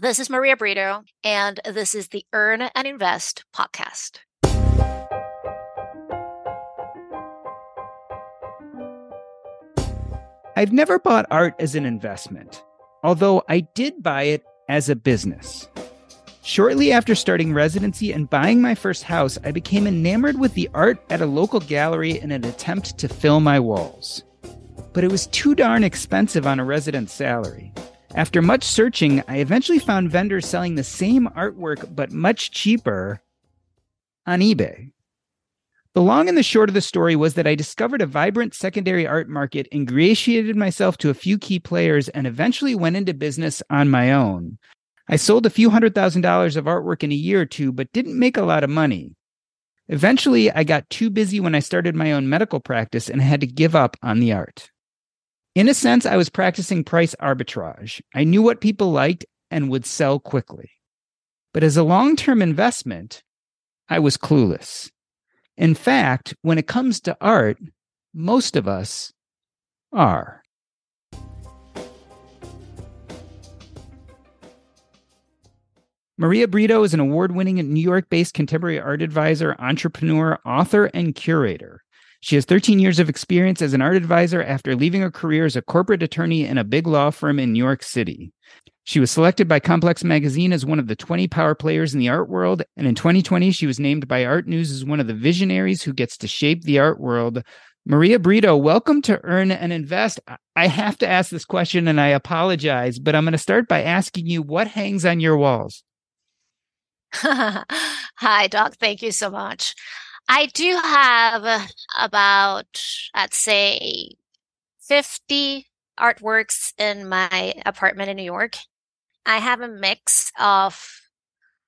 This is Maria Brito, and this is the Earn and Invest podcast. I've never bought art as an investment, although I did buy it as a business. Shortly after starting residency and buying my first house, I became enamored with the art at a local gallery in an attempt to fill my walls. But it was too darn expensive on a resident's salary. After much searching, I eventually found vendors selling the same artwork, but much cheaper, on eBay. The long and the short of the story was that I discovered a vibrant secondary art market, ingratiated myself to a few key players, and eventually went into business on my own. I sold a few $100,000 of artwork in a year or two, but didn't make a lot of money. Eventually, I got too busy when I started my own medical practice and had to give up on the art. In a sense, I was practicing price arbitrage. I knew what people liked and would sell quickly. But as a long-term investment, I was clueless. In fact, when it comes to art, most of us are. Maria Brito is an award-winning New York-based contemporary art advisor, entrepreneur, author, and curator. She has 13 years of experience as an art advisor after leaving her career as a corporate attorney in a big law firm in New York City. She was selected by Complex Magazine as one of the 20 power players in the art world, and in 2020, she was named by Art News as one of the visionaries who gets to shape the art world. Maria Brito, welcome to Earn and Invest. I have to ask this question, and I apologize, but I'm going to start by asking you, what hangs on your walls? Hi, Doc. Thank you so much. I do have about, I'd say, 50 artworks in my apartment in New York. I have a mix of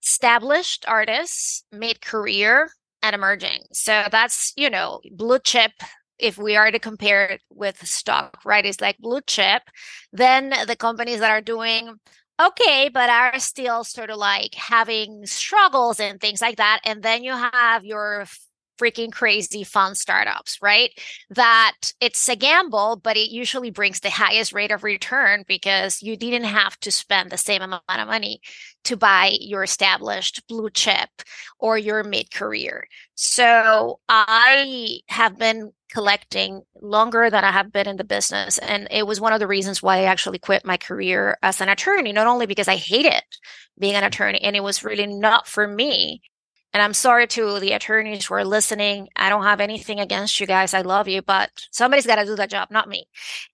established artists, mid-career, and emerging. So that's, you know, blue chip. If we are to compare it with stock, right? It's like blue chip. Then the companies that are doing okay, but are still sort of like having struggles and things like that. And then you have your freaking crazy fun startups, right? That it's a gamble, but it usually brings the highest rate of return because you didn't have to spend the same amount of money to buy your established blue chip or your mid-career. So I have been collecting longer than I have been in the business. And it was one of the reasons why I actually quit my career as an attorney, not only because I hated being an attorney and it was really not for me. And I'm sorry to the attorneys who are listening. I don't have anything against you guys. I love you, but somebody's got to do that job, not me.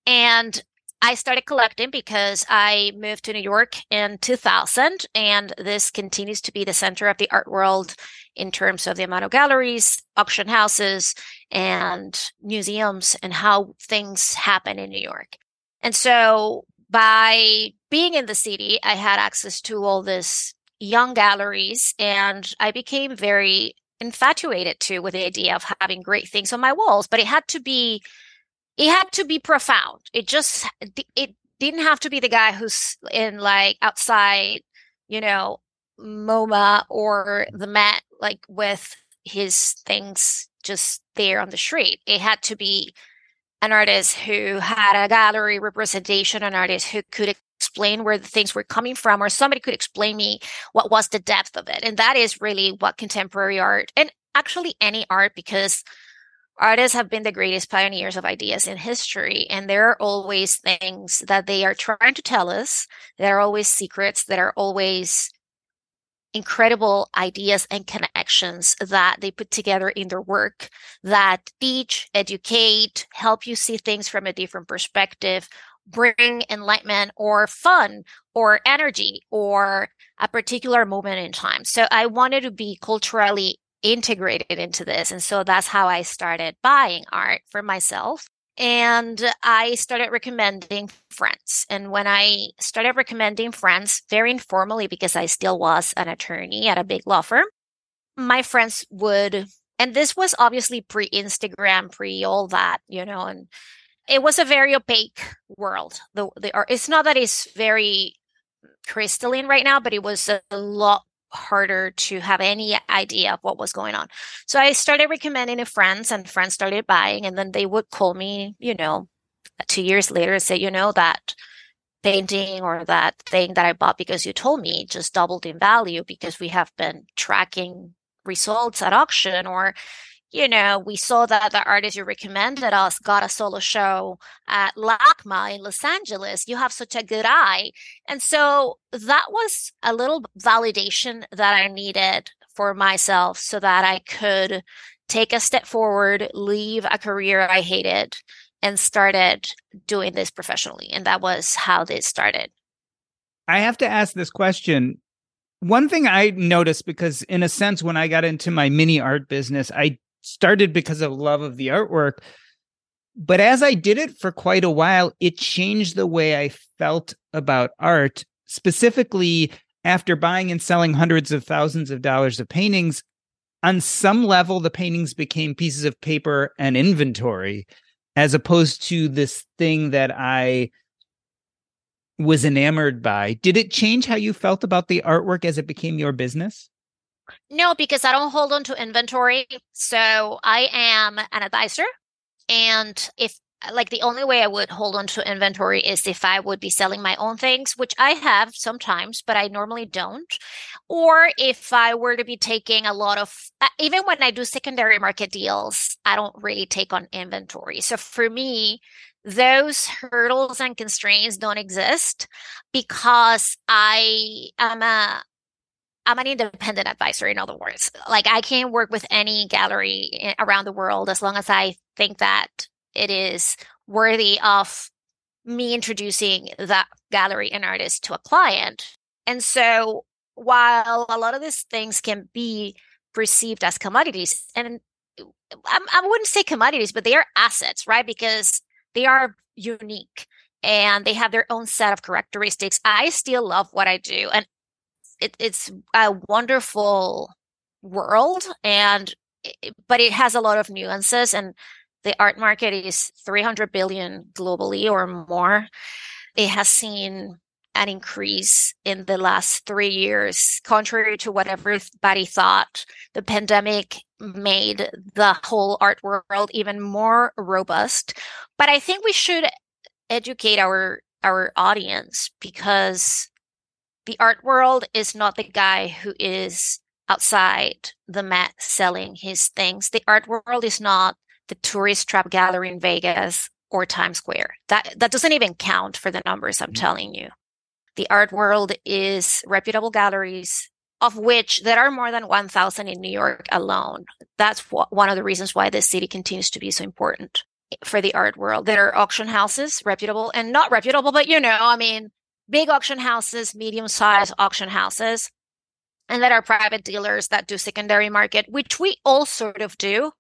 And I started collecting because I moved to New York in 2000, and this continues to be the center of the art world in terms of the amount of galleries, auction houses, and museums and how things happen in New York. And so by being in the city, I had access to all these young galleries, and I became very infatuated too with the idea of having great things on my walls, but it had to be profound. It didn't have to be the guy who's in like outside, you know, MoMA or the Met, like with his things just there on the street. It had to be an artist who had a gallery representation, an artist who could explain where the things were coming from, or somebody could explain me what was the depth of it. And that is really what contemporary art, and actually any art, because artists have been the greatest pioneers of ideas in history, and there are always things that they are trying to tell us. There are always secrets. There are always incredible ideas and connections that they put together in their work that teach, educate, help you see things from a different perspective, bring enlightenment or fun or energy or a particular moment in time. So I wanted to be culturally integrated into this. And so that's how I started buying art for myself. And I started recommending friends. And when I started recommending friends, very informally, because I still was an attorney at a big law firm, my friends would, and this was obviously pre-Instagram, pre-all that, you know, and it was a very opaque world. It's not that it's very crystalline right now, but it was a lot harder to have any idea of what was going on. So I started recommending to friends, and friends started buying, and then they would call me, you know, 2 years later and say, you know, that painting or that thing that I bought because you told me just doubled in value because we have been tracking results at auction, or, you know, we saw that the artist you recommended us got a solo show at LACMA in Los Angeles. You have such a good eye. And so that was a little validation that I needed for myself so that I could take a step forward, leave a career I hated, and started doing this professionally. And that was how this started. I have to ask this question. One thing I noticed, because in a sense, when I got into my mini art business, I started because of love of the artwork. But as I did it for quite a while, it changed the way I felt about art. Specifically, after buying and selling hundreds of thousands of dollars of paintings, on some level, the paintings became pieces of paper and inventory, as opposed to this thing that I was enamored by. Did it change how you felt about the artwork as it became your business? No, because I don't hold on to inventory. So I am an advisor. And if like the only way I would hold on to inventory is if I would be selling my own things, which I have sometimes, but I normally don't. Or if I were to be taking a lot of, even when I do secondary market deals, I don't really take on inventory. So for me, those hurdles and constraints don't exist because I am I'm an independent advisor, in other words. Like, I can work with any gallery around the world as long as I think that it is worthy of me introducing that gallery and artist to a client. And so while a lot of these things can be perceived as commodities, and I wouldn't say commodities, but they are assets, right? Because they are unique and they have their own set of characteristics. I still love what I do. And it's a wonderful world, but it has a lot of nuances, and the art market is $300 billion globally or more. It has seen an increase in the last 3 years, contrary to what everybody thought. The pandemic made the whole art world even more robust. But I think we should educate our audience, because the art world is not the guy who is outside the Met selling his things. The art world is not the tourist trap gallery in Vegas or Times Square. That doesn't even count for the numbers I'm telling you. The art world is reputable galleries, of which there are more than 1,000 in New York alone. That's one of the reasons why this city continues to be so important for the art world. There are auction houses, reputable and not reputable, but you know, I mean, big auction houses, medium-sized auction houses, and there are private dealers that do secondary market, which we all sort of do,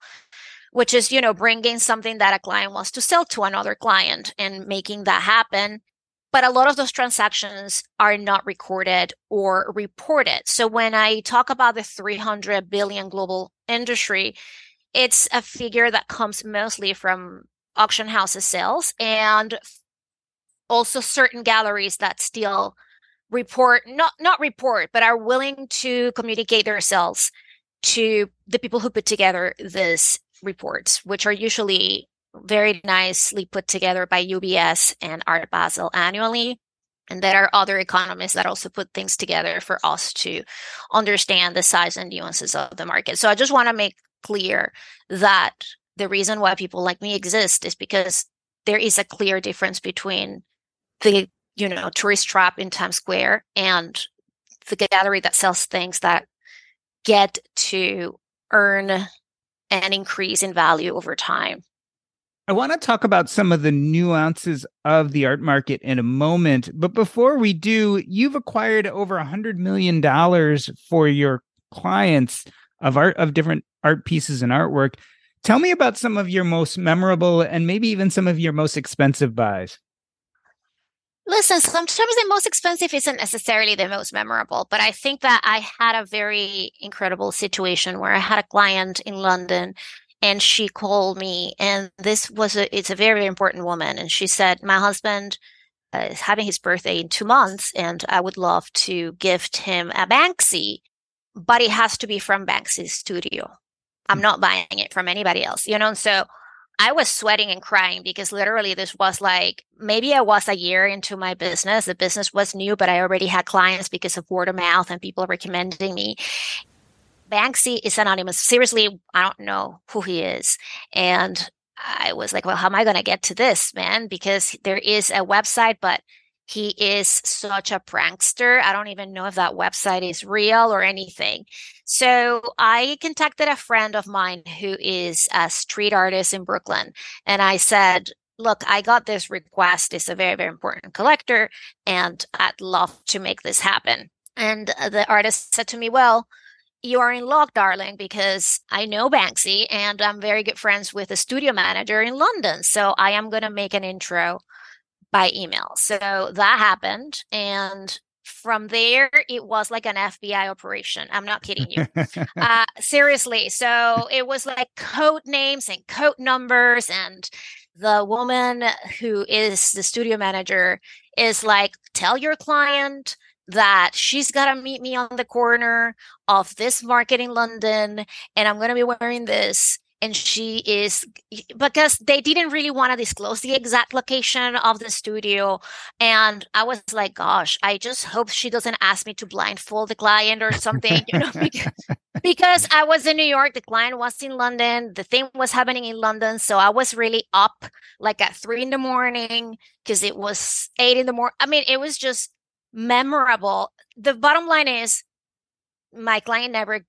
which is, you know, bringing something that a client wants to sell to another client and making that happen. But a lot of those transactions are not recorded or reported. So when I talk about the $300 billion global industry, it's a figure that comes mostly from auction houses sales, and also certain galleries that still report, not report, but are willing to communicate their sales to the people who put together these reports, which are usually very nicely put together by UBS and Art Basel annually. And there are other economists that also put things together for us to understand the size and nuances of the market. So I just want to make clear that the reason why people like me exist is because there is a clear difference between the, you know, tourist trap in Times Square and the gallery that sells things that get to earn and increase in value over time. I want to talk about some of the nuances of the art market in a moment. But before we do, you've acquired over $100 million for your clients of art, of different art pieces and artwork. Tell me about some of your most memorable and maybe even some of your most expensive buys. Listen, sometimes the most expensive isn't necessarily the most memorable, but I think that I had a very incredible situation where I had a client in London. And she called me, and this was it's a very important woman. And she said, my husband is having his birthday in 2 months, and I would love to gift him a Banksy, but it has to be from Banksy's studio. I'm not buying it from anybody else, you know? And so I was sweating and crying because literally this was like, maybe I was a year into my business. The business was new, but I already had clients because of word of mouth and people recommending me. Banksy is anonymous. Seriously, I don't know who he is. And I was like, well, how am I going to get to this man? Because there is a website, but he is such a prankster. I don't even know if that website is real or anything. So I contacted a friend of mine who is a street artist in Brooklyn. And I said, look, I got this request. It's a very, very important collector, and I'd love to make this happen. And the artist said to me, well, you are in luck, darling, because I know Banksy and I'm very good friends with a studio manager in London. So I am going to make an intro by email. So that happened. And from there, it was like an FBI operation. I'm not kidding you. Seriously. So it was like code names and code numbers. And the woman who is the studio manager is like, tell your client that she's got to meet me on the corner of this market in London, and I'm going to be wearing this. And she is, because they didn't really want to disclose the exact location of the studio. And I was like, gosh, I just hope she doesn't ask me to blindfold the client or something, you know, because I was in New York, the client was in London, the thing was happening in London. So I was really up like at 3 a.m, because it was 8 a.m. I mean, it was just memorable. The bottom line is my client never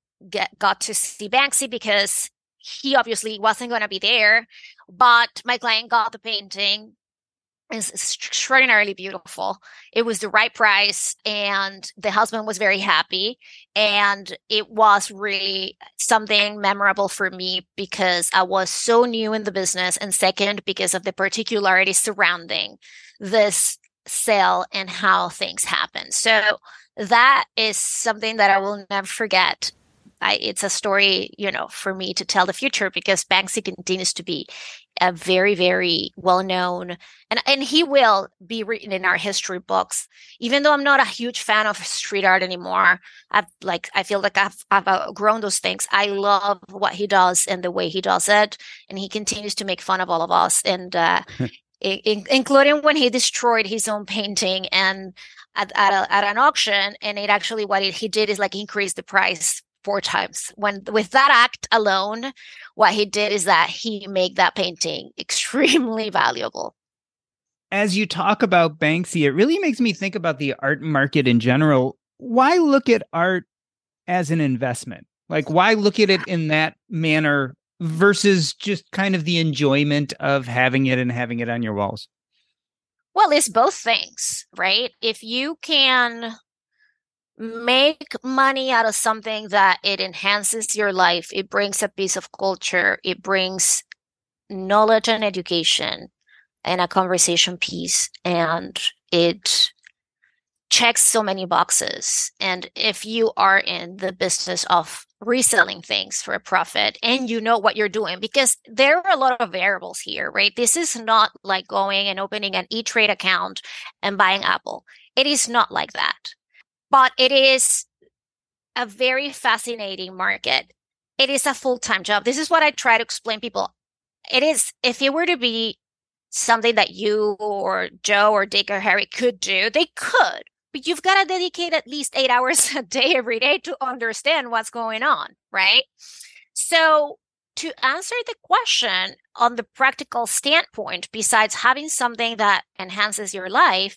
got to see Banksy because he obviously wasn't going to be there, but my client got the painting. It's extraordinarily beautiful. It was the right price, and the husband was very happy. And it was really something memorable for me because I was so new in the business, and second, because of the particularities surrounding this sale and how things happen. So that is something that I will never forget. It's a story, you know, for me to tell the future, because Banksy continues to be a very, very well-known, and he will be written in our history books. Even though I'm not a huge fan of street art anymore, I feel like I've outgrown those things. I love what he does and the way he does it, and he continues to make fun of all of us. And including when he destroyed his own painting and at an auction, and it actually he did is like increase the price 4 times. When with that act alone, what he did is that he made that painting extremely valuable. As you talk about Banksy, it really makes me think about the art market in general. Why look at art as an investment? Like, why look at it in that manner versus just kind of the enjoyment of having it and having it on your walls? Well, it's both things, right? If you can make money out of something that it enhances your life, it brings a piece of culture, it brings knowledge and education and a conversation piece, and it checks so many boxes. And if you are in the business of reselling things for a profit, and you know what you're doing, because there are a lot of variables here, right? This is not like going and opening an E-Trade account and buying Apple. It is not like that. But it is a very fascinating market. It is a full-time job. This is what I try to explain to people. It is, if it were to be something that you or Joe or Dick or Harry could do, they could. But you've got to dedicate at least 8 hours a day every day to understand what's going on, right? So to answer the question on the practical standpoint, besides having something that enhances your life,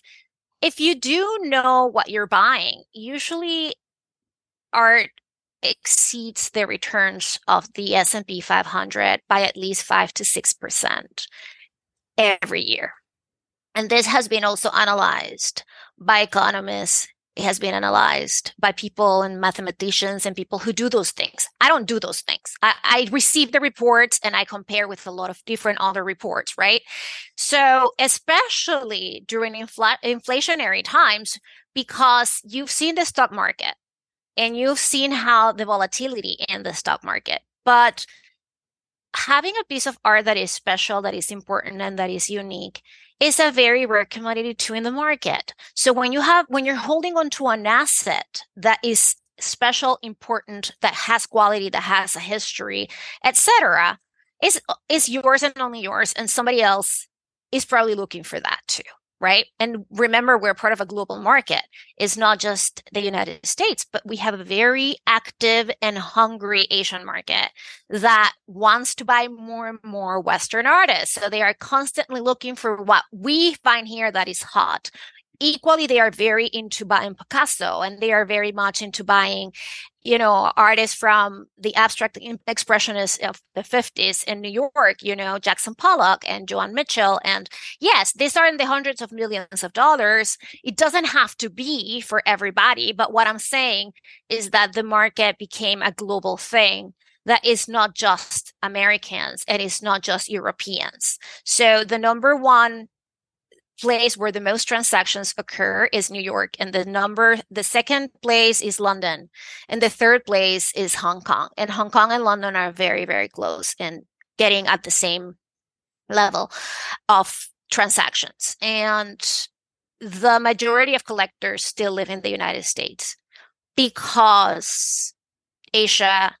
if you do know what you're buying, usually art exceeds the returns of the S&P 500 by at least 5 to 6% every year. And this has been also analyzed by economists. It has been analyzed by people and mathematicians and people who do those things. I don't do those things. I receive the reports and I compare with a lot of different other reports, right? So especially during inflationary times, because you've seen the stock market and you've seen how the volatility in the stock market. But having a piece of art that is special, that is important, and that is unique is a very rare commodity too in the market. So when you're holding onto an asset that is special, important, that has quality, that has a history, etc., is yours and only yours, and somebody else is probably looking for that too, right? And remember, we're part of a global market. It's not just the United States, but we have a very active and hungry Asian market that wants to buy more and more Western artists. So they are constantly looking for what we find here that is hot. Equally, they are very into buying Picasso, and they are very much into buying, artists from the abstract expressionists of the 50s in New York, Jackson Pollock and Joan Mitchell. And yes, these are in the hundreds of millions of dollars. It doesn't have to be for everybody. But what I'm saying is that the market became a global thing that is not just Americans and it's not just Europeans. So the number one place where the most transactions occur is New York, and the second place is London, and the third place is Hong Kong. And Hong Kong and London are very, very close and getting at the same level of transactions. And the majority of collectors still live in the United States because Asia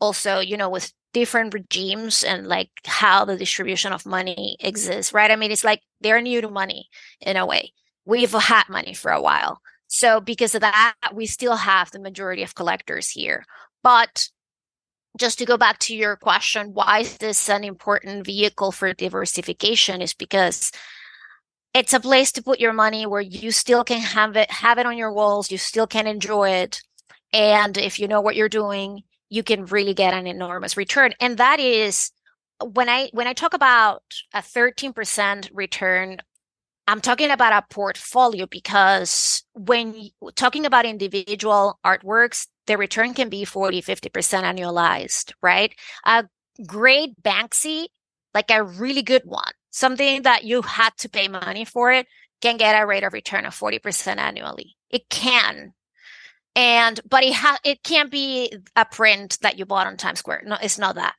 also, with different regimes and like how the distribution of money exists, right? I mean, it's like they're new to money in a way. We've had money for a while. So because of that, we still have the majority of collectors here. But just to go back to your question, why is this an important vehicle for diversification? Is because it's a place to put your money where you still can have it on your walls, you still can enjoy it. And if you know what you're doing, you can really get an enormous return. And that is, when I talk about a 13% return, I'm talking about a portfolio, because when talking about individual artworks, the return can be 40, 50% annualized, right? A great Banksy, like a really good one, something that you had to pay money for it, can get a rate of return of 40% annually. It can. But it can't be a print that you bought on Times Square. No, it's not that.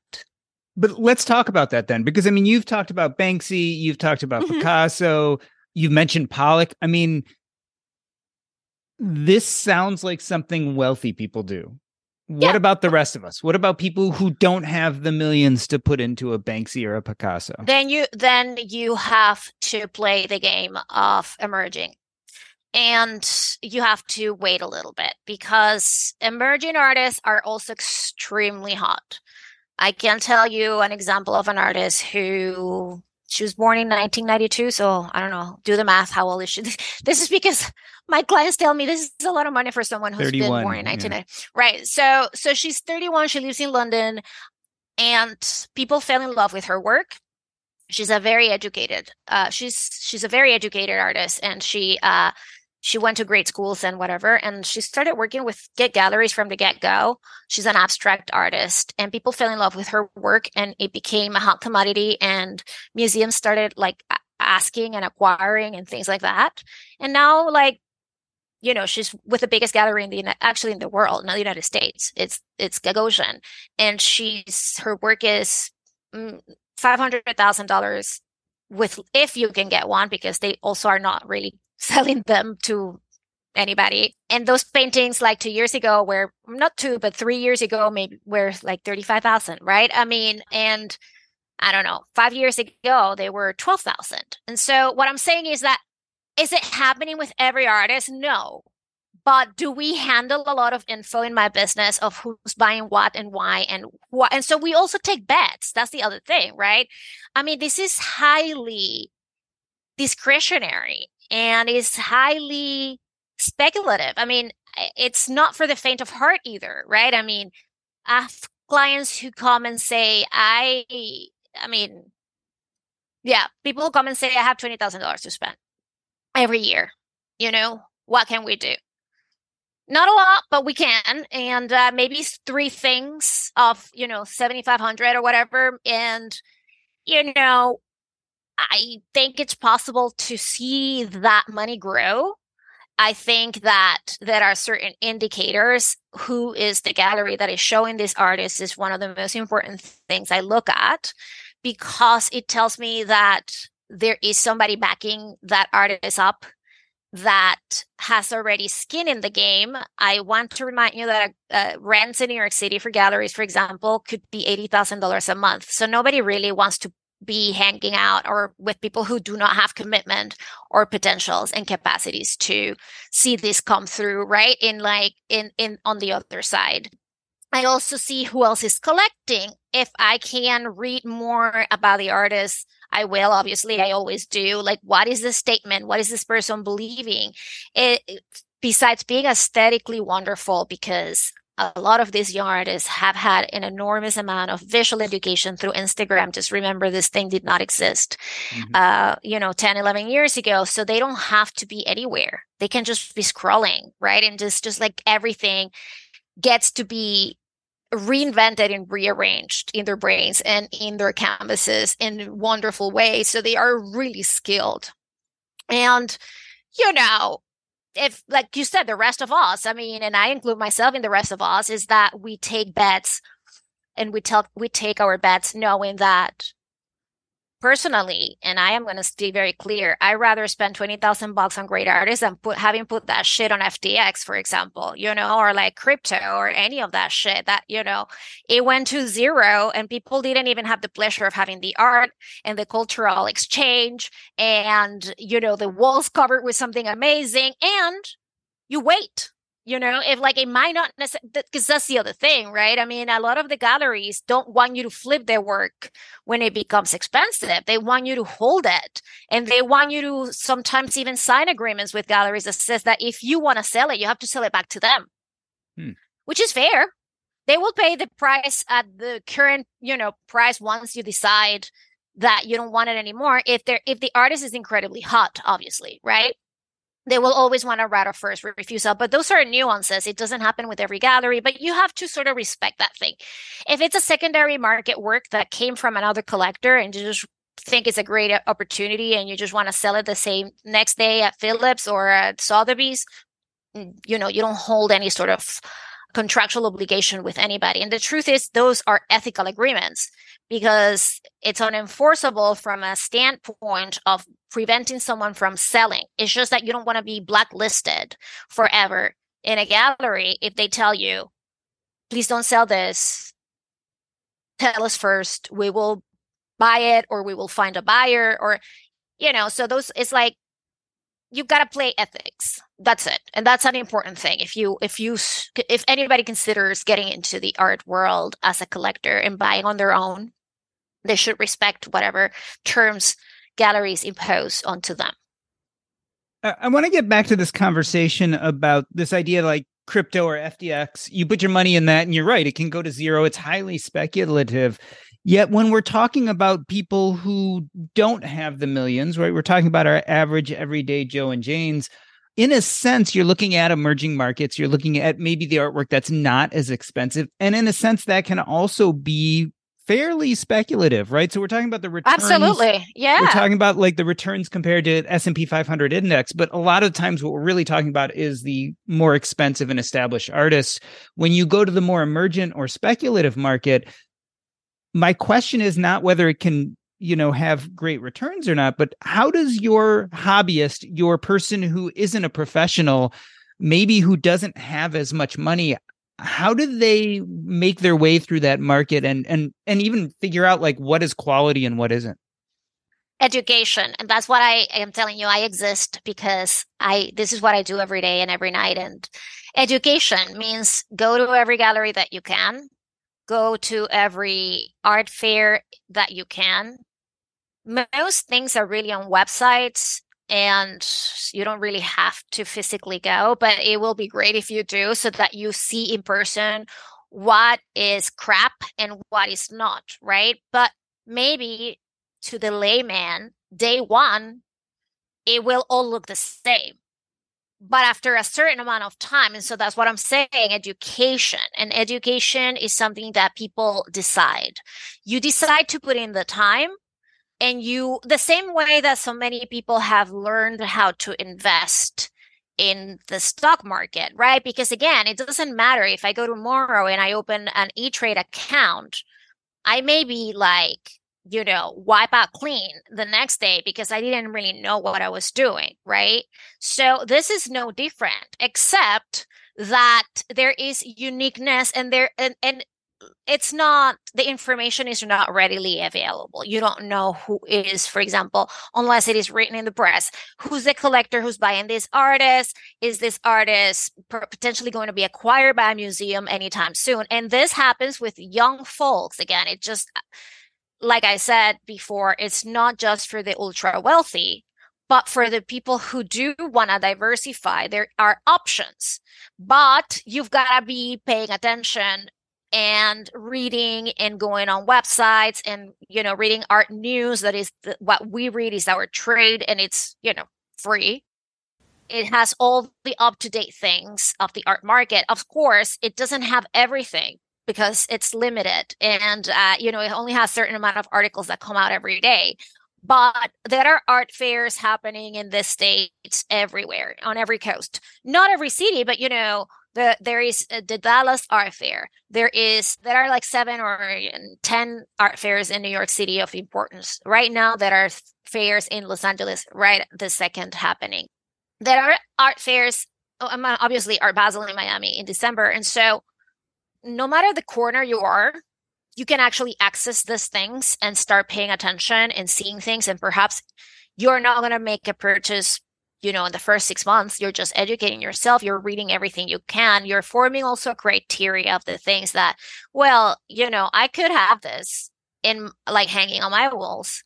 But let's talk about that then, because, I mean, you've talked about Banksy, you've talked about Picasso, you've mentioned Pollock. I mean, this sounds like something wealthy people do. Yeah. What about the rest of us? What about people who don't have the millions to put into a Banksy or a Picasso? Then you have to play the game of emerging. And you have to wait a little bit, because emerging artists are also extremely hot. I can tell you an example of an artist who, she was born in 1992. So I don't know, do the math. How old is she? This is because my clients tell me this is a lot of money for someone who's been born in 1990. Yeah. Right. So she's 31. She lives in London, and people fell in love with her work. She's a very educated. She's a very educated artist, and she went to great schools and whatever, and she started working with galleries from the get-go. She's an abstract artist, and people fell in love with her work, and it became a hot commodity, and museums started like asking and acquiring and things like that. And now, like, she's with the biggest gallery in the world, not the United States. It's Gagosian, and her work is $500,000 with, if you can get one, because they also are not really selling them to anybody. And those paintings, like 2 years ago, were not 3 years ago, maybe were like 35,000, right? I mean, and I don't know, 5 years ago, they were 12,000. And so what I'm saying is that, is it happening with every artist? No. But do we handle a lot of info in my business of who's buying what and why and what? And so we also take bets. That's the other thing, right? I mean, this is highly discretionary. and is highly speculative. I mean, it's not for the faint of heart either, right? I mean, I have clients who come and say, people come and say, I have $20,000 to spend every year. You know, what can we do? Not a lot, but we can. And maybe three things of, you know, 7,500 or whatever. And, you know, I think it's possible to see that money grow. I think that there are certain indicators. Who is the gallery that is showing this artist is one of the most important things I look at, because it tells me that there is somebody backing that artist up that has already skin in the game. I want to remind you that rents in New York City for galleries, for example, could be $80,000 a month. So nobody really wants to be hanging out or with people who do not have commitment or potentials and capacities to see this come through, right? On the other side. I also see who else is collecting. If I can read more about the artist, I will. Obviously, I always do. Like, what is the statement? What is this person believing? Besides being aesthetically wonderful, because a lot of these young artists have had an enormous amount of visual education through Instagram. Just remember, this thing did not exist, 10, 11 years ago. So they don't have to be anywhere. They can just be scrolling, right? And just like everything gets to be reinvented and rearranged in their brains and in their canvases in wonderful ways. So they are really skilled. And, you know, if, like you said, the rest of us, I mean, and I include myself in the rest of us, is that we take bets and we take our bets knowing that personally, and I am going to be very clear, I rather spend $20,000 on great artists than having put that shit on FTX, for example, you know, or like crypto or any of that shit that, you know, it went to zero and people didn't even have the pleasure of having the art and the cultural exchange and, you know, the walls covered with something amazing. And you wait, you know, if like it might not necessarily, because that's the other thing, right? I mean, a lot of the galleries don't want you to flip their work when it becomes expensive. They want you to hold it. And they want you to sometimes even sign agreements with galleries that says that if you want to sell it, you have to sell it back to them, which is fair. They will pay the price at the current, you know, price once you decide that you don't want it anymore. If the artist is incredibly hot, obviously, right? They will always want to write a first refusal, but those are nuances. It doesn't happen with every gallery, but you have to sort of respect that thing. If it's a secondary market work that came from another collector and you just think it's a great opportunity and you just want to sell it the same next day at Phillips or at Sotheby's, you know, you don't hold any sort of contractual obligation with anybody. And the truth is, those are ethical agreements, because it's unenforceable from a standpoint of preventing someone from selling. It's just that you don't want to be blacklisted forever in a gallery if they tell you, please don't sell this. Tell us first, we will buy it, or we will find a buyer, or, you know, so those, it's like, you've got to play ethics. That's it. And that's an important thing. If anybody considers getting into the art world as a collector and buying on their own, they should respect whatever terms galleries impose onto them. I want to get back to this conversation about this idea like crypto or FTX. You put your money in that and you're right, it can go to zero. It's highly speculative. Yet when we're talking about people who don't have the millions, right, we're talking about our average everyday Joe and Janes. In a sense, you're looking at emerging markets. You're looking at maybe the artwork that's not as expensive. And in a sense, that can also be fairly speculative, right? So we're talking about the returns. Absolutely. Yeah. We're talking about like the returns compared to S&P 500 index. But a lot of times what we're really talking about is the more expensive and established artists. When you go to the more emergent or speculative market, my question is not whether it can, you know, have great returns or not, but how does your hobbyist, your person who isn't a professional, maybe who doesn't have as much money, how do they make their way through that market and even figure out like what is quality and what isn't? Education. And that's what I am telling you. I exist because this is what I do every day and every night. And education means go to every gallery that you can. Go to every art fair that you can. Most things are really on websites and you don't really have to physically go, but it will be great if you do, so that you see in person what is crap and what is not, right? But maybe to the layman, day one, it will all look the same. But after a certain amount of time, and so that's what I'm saying, education. And education is something that people decide. You decide to put in the time, and you, the same way that so many people have learned how to invest in the stock market, right? Because again, it doesn't matter if I go tomorrow and I open an E-Trade account, I may be like, you know, wipe out clean the next day because I didn't really know what I was doing, right? So this is no different, except that there is uniqueness and there, and it's not, the information is not readily available. You don't know who is, for example, unless it is written in the press, who's the collector who's buying this artist? Is this artist potentially going to be acquired by a museum anytime soon? And this happens with young folks. Again, it just, like I said before, it's not just for the ultra wealthy, but for the people who do want to diversify, there are options. But you've got to be paying attention and reading and going on websites and, you know, reading Art News. That is what we read is our trade, and it's, you know, free. It has all the up-to-date things of the art market. Of course, it doesn't have everything, because it's limited and, you know, it only has a certain amount of articles that come out every day. But there are art fairs happening in the States everywhere, on every coast. Not every city, but, you know, there is the Dallas Art Fair. There are like 7 or 10 art fairs in New York City of importance. Right now, there are fairs in Los Angeles right this second happening. There are art fairs, obviously Art Basel in Miami in December. And so, no matter the corner you are, you can actually access these things and start paying attention and seeing things. And perhaps you're not going to make a purchase, you know, in the first 6 months. You're just educating yourself. You're reading everything you can. You're forming also criteria of the things that, well, you know, I could have this in like hanging on my walls.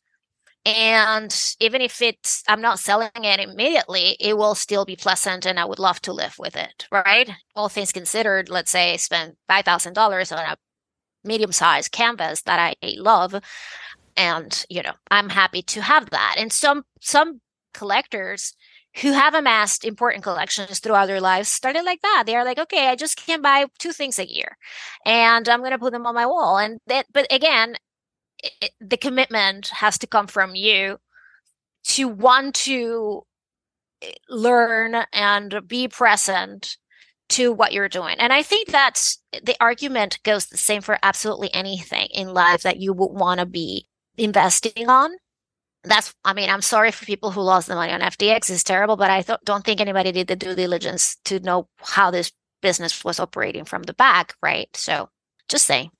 And even if it's, I'm not selling it immediately, it will still be pleasant and I would love to live with it, right? All things considered, let's say I spend $5,000 on a medium-sized canvas that I love. And, you know, I'm happy to have that. And some collectors who have amassed important collections throughout their lives started like that. They are like, okay, I just can buy 2 things a year and I'm going to put them on my wall. And that, but again, the commitment has to come from you to want to learn and be present to what you're doing. And I think that's the argument goes the same for absolutely anything in life that you would want to be investing on. That's, I mean, I'm sorry for people who lost the money on FTX. It's terrible, but I don't think anybody did the due diligence to know how this business was operating from the back, right? So just saying.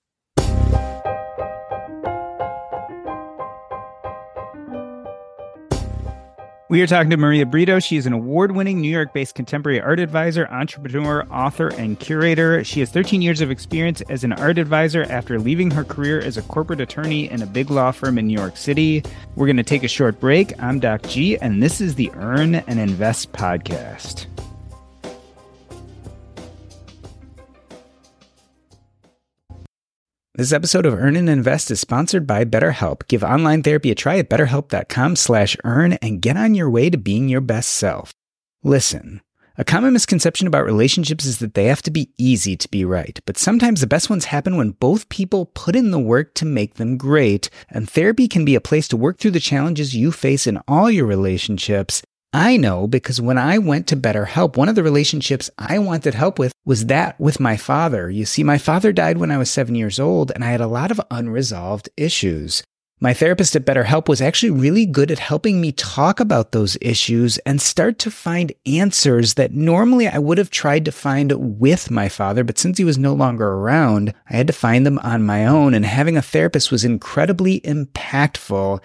We are talking to Maria Brito. She is an award-winning New York-based contemporary art advisor, entrepreneur, author, and curator. She has 13 years of experience as an art advisor after leaving her career as a corporate attorney in a big law firm in New York City. We're going to take a short break. I'm Doc G, and this is the Earn and Invest podcast. This episode of Earn and Invest is sponsored by BetterHelp. Give online therapy a try at betterhelp.com/earn and get on your way to being your best self. Listen, a common misconception about relationships is that they have to be easy to be right, but sometimes the best ones happen when both people put in the work to make them great, and therapy can be a place to work through the challenges you face in all your relationships. I know because when I went to BetterHelp, one of the relationships I wanted help with was that with my father. You see, my father died when I was 7 years old, and I had a lot of unresolved issues. My therapist at BetterHelp was actually really good at helping me talk about those issues and start to find answers that normally I would have tried to find with my father, but since he was no longer around, I had to find them on my own, and having a therapist was incredibly impactful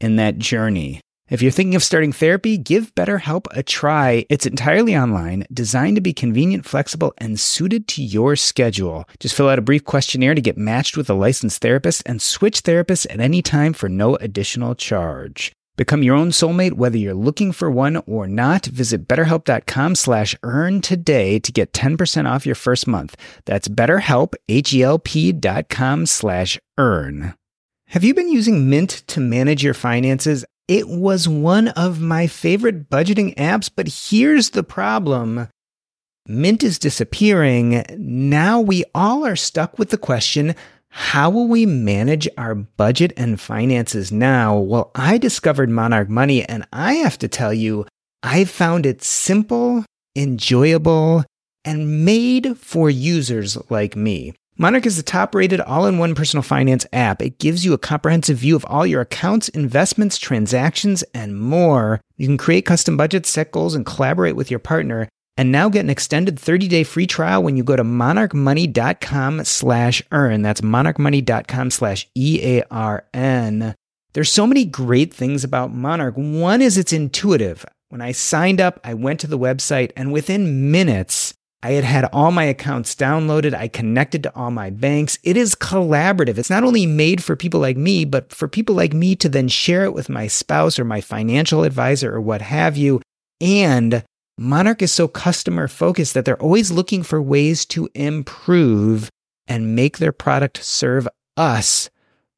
in that journey. If you're thinking of starting therapy, give BetterHelp a try. It's entirely online, designed to be convenient, flexible, and suited to your schedule. Just fill out a brief questionnaire to get matched with a licensed therapist and switch therapists at any time for no additional charge. Become your own soulmate, whether you're looking for one or not. Visit betterhelp.com/earn today to get 10% off your first month. That's betterhelp, HELP.com/earn. Have you been using Mint to manage your finances? It was one of my favorite budgeting apps, but here's the problem. Mint is disappearing. Now we all are stuck with the question, how will we manage our budget and finances now? Well, I discovered Monarch Money, and I have to tell you, I found it simple, enjoyable, and made for users like me. Monarch is the top-rated all-in-one personal finance app. It gives you a comprehensive view of all your accounts, investments, transactions, and more. You can create custom budgets, set goals, and collaborate with your partner. And now get an extended 30-day free trial when you go to monarchmoney.com/earn. That's monarchmoney.com/EARN. There's so many great things about Monarch. One is it's intuitive. When I signed up, I went to the website, and within minutes, I had all my accounts downloaded. I connected to all my banks. It is collaborative. It's not only made for people like me, but for people like me to then share it with my spouse or my financial advisor or what have you. And Monarch is so customer-focused that they're always looking for ways to improve and make their product serve us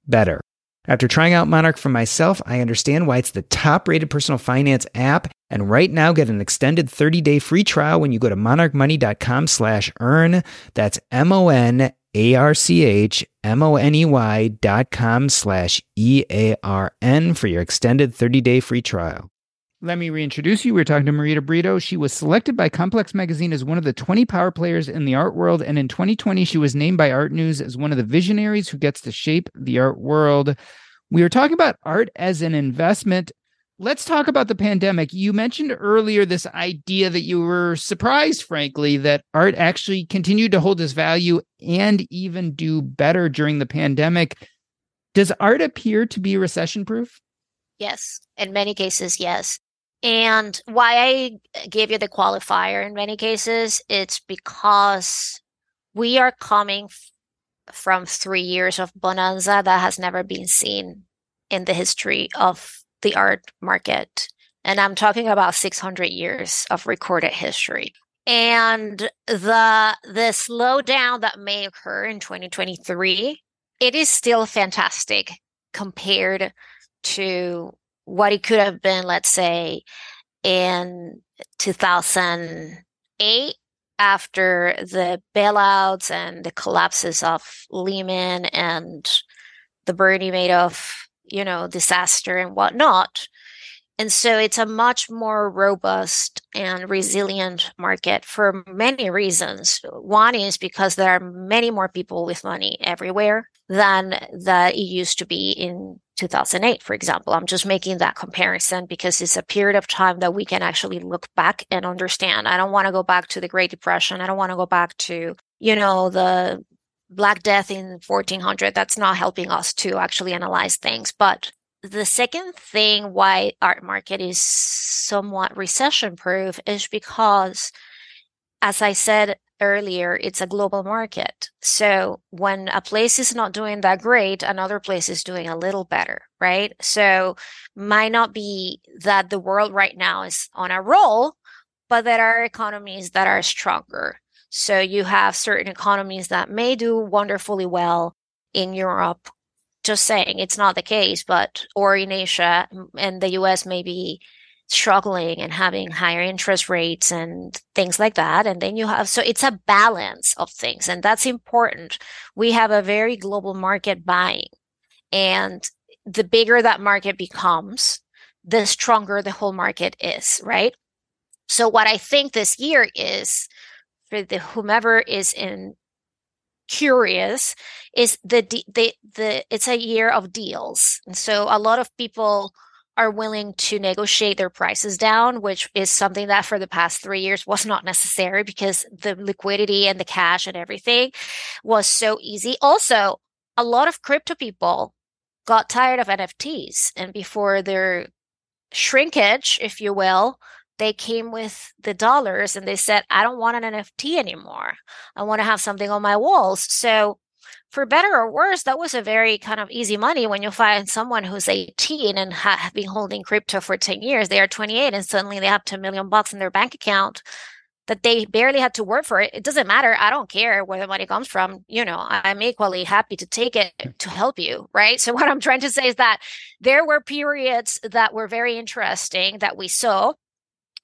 better. After trying out Monarch for myself, I understand why it's the top-rated personal finance app. And right now, get an extended 30-day free trial when you go to monarchmoney.com/earn. That's monarchmoney.com/EARN for your extended 30-day free trial. Let me reintroduce you. We're talking to Maria Brito. She was selected by Complex Magazine as one of the 20 power players in the art world. And in 2020, she was named by Art News as one of the visionaries who gets to shape the art world. We were talking about art as an investment. Let's talk about the pandemic. You mentioned earlier this idea that you were surprised, frankly, that art actually continued to hold its value and even do better during the pandemic. Does art appear to be recession-proof? Yes. In many cases, yes. And why I gave you the qualifier in many cases, it's because we are coming from 3 years of bonanza that has never been seen in the history of the art market. And I'm talking about 600 years of recorded history. And the slowdown that may occur in 2023, it is still fantastic compared to what it could have been, let's say, in 2008 after the bailouts and the collapses of Lehman and the Bernie Madoff, disaster and whatnot. And so it's a much more robust and resilient market for many reasons. One is because there are many more people with money everywhere than that it used to be in 2008, for example. I'm just making that comparison because it's a period of time that we can actually look back and understand. I don't want to go back to the Great Depression. I don't want to go back to, the Black Death in 1400. That's not helping us to actually analyze things. But the second thing why art market is somewhat recession-proof is because, as I said earlier, it's a global market. So when a place is not doing that great, another place is doing a little better, right? So might not be that the world right now is on a roll, but there are economies that are stronger. So you have certain economies that may do wonderfully well in Europe, just saying it's not the case, or in Asia, and the US may be struggling and having higher interest rates and things like that. And then so it's a balance of things. And that's important. We have a very global market buying. And the bigger that market becomes, the stronger the whole market is, right? So what I think this year is, for whomever is curious, is it's a year of deals. And so a lot of people are willing to negotiate their prices down, which is something that for the past 3 years was not necessary because the liquidity and the cash and everything was so easy. Also, a lot of crypto people got tired of NFTs, and before their shrinkage, if you will, they came with the dollars and they said, I don't want an NFT anymore. I want to have something on my walls. So for better or worse, that was a very kind of easy money when you find someone who's 18 and have been holding crypto for 10 years. They are 28 and suddenly they have $2 million in their bank account that they barely had to work for. It doesn't matter. I don't care where the money comes from. You know, I'm equally happy to take it to help you, right? So what I'm trying to say is that there were periods that were very interesting that we saw,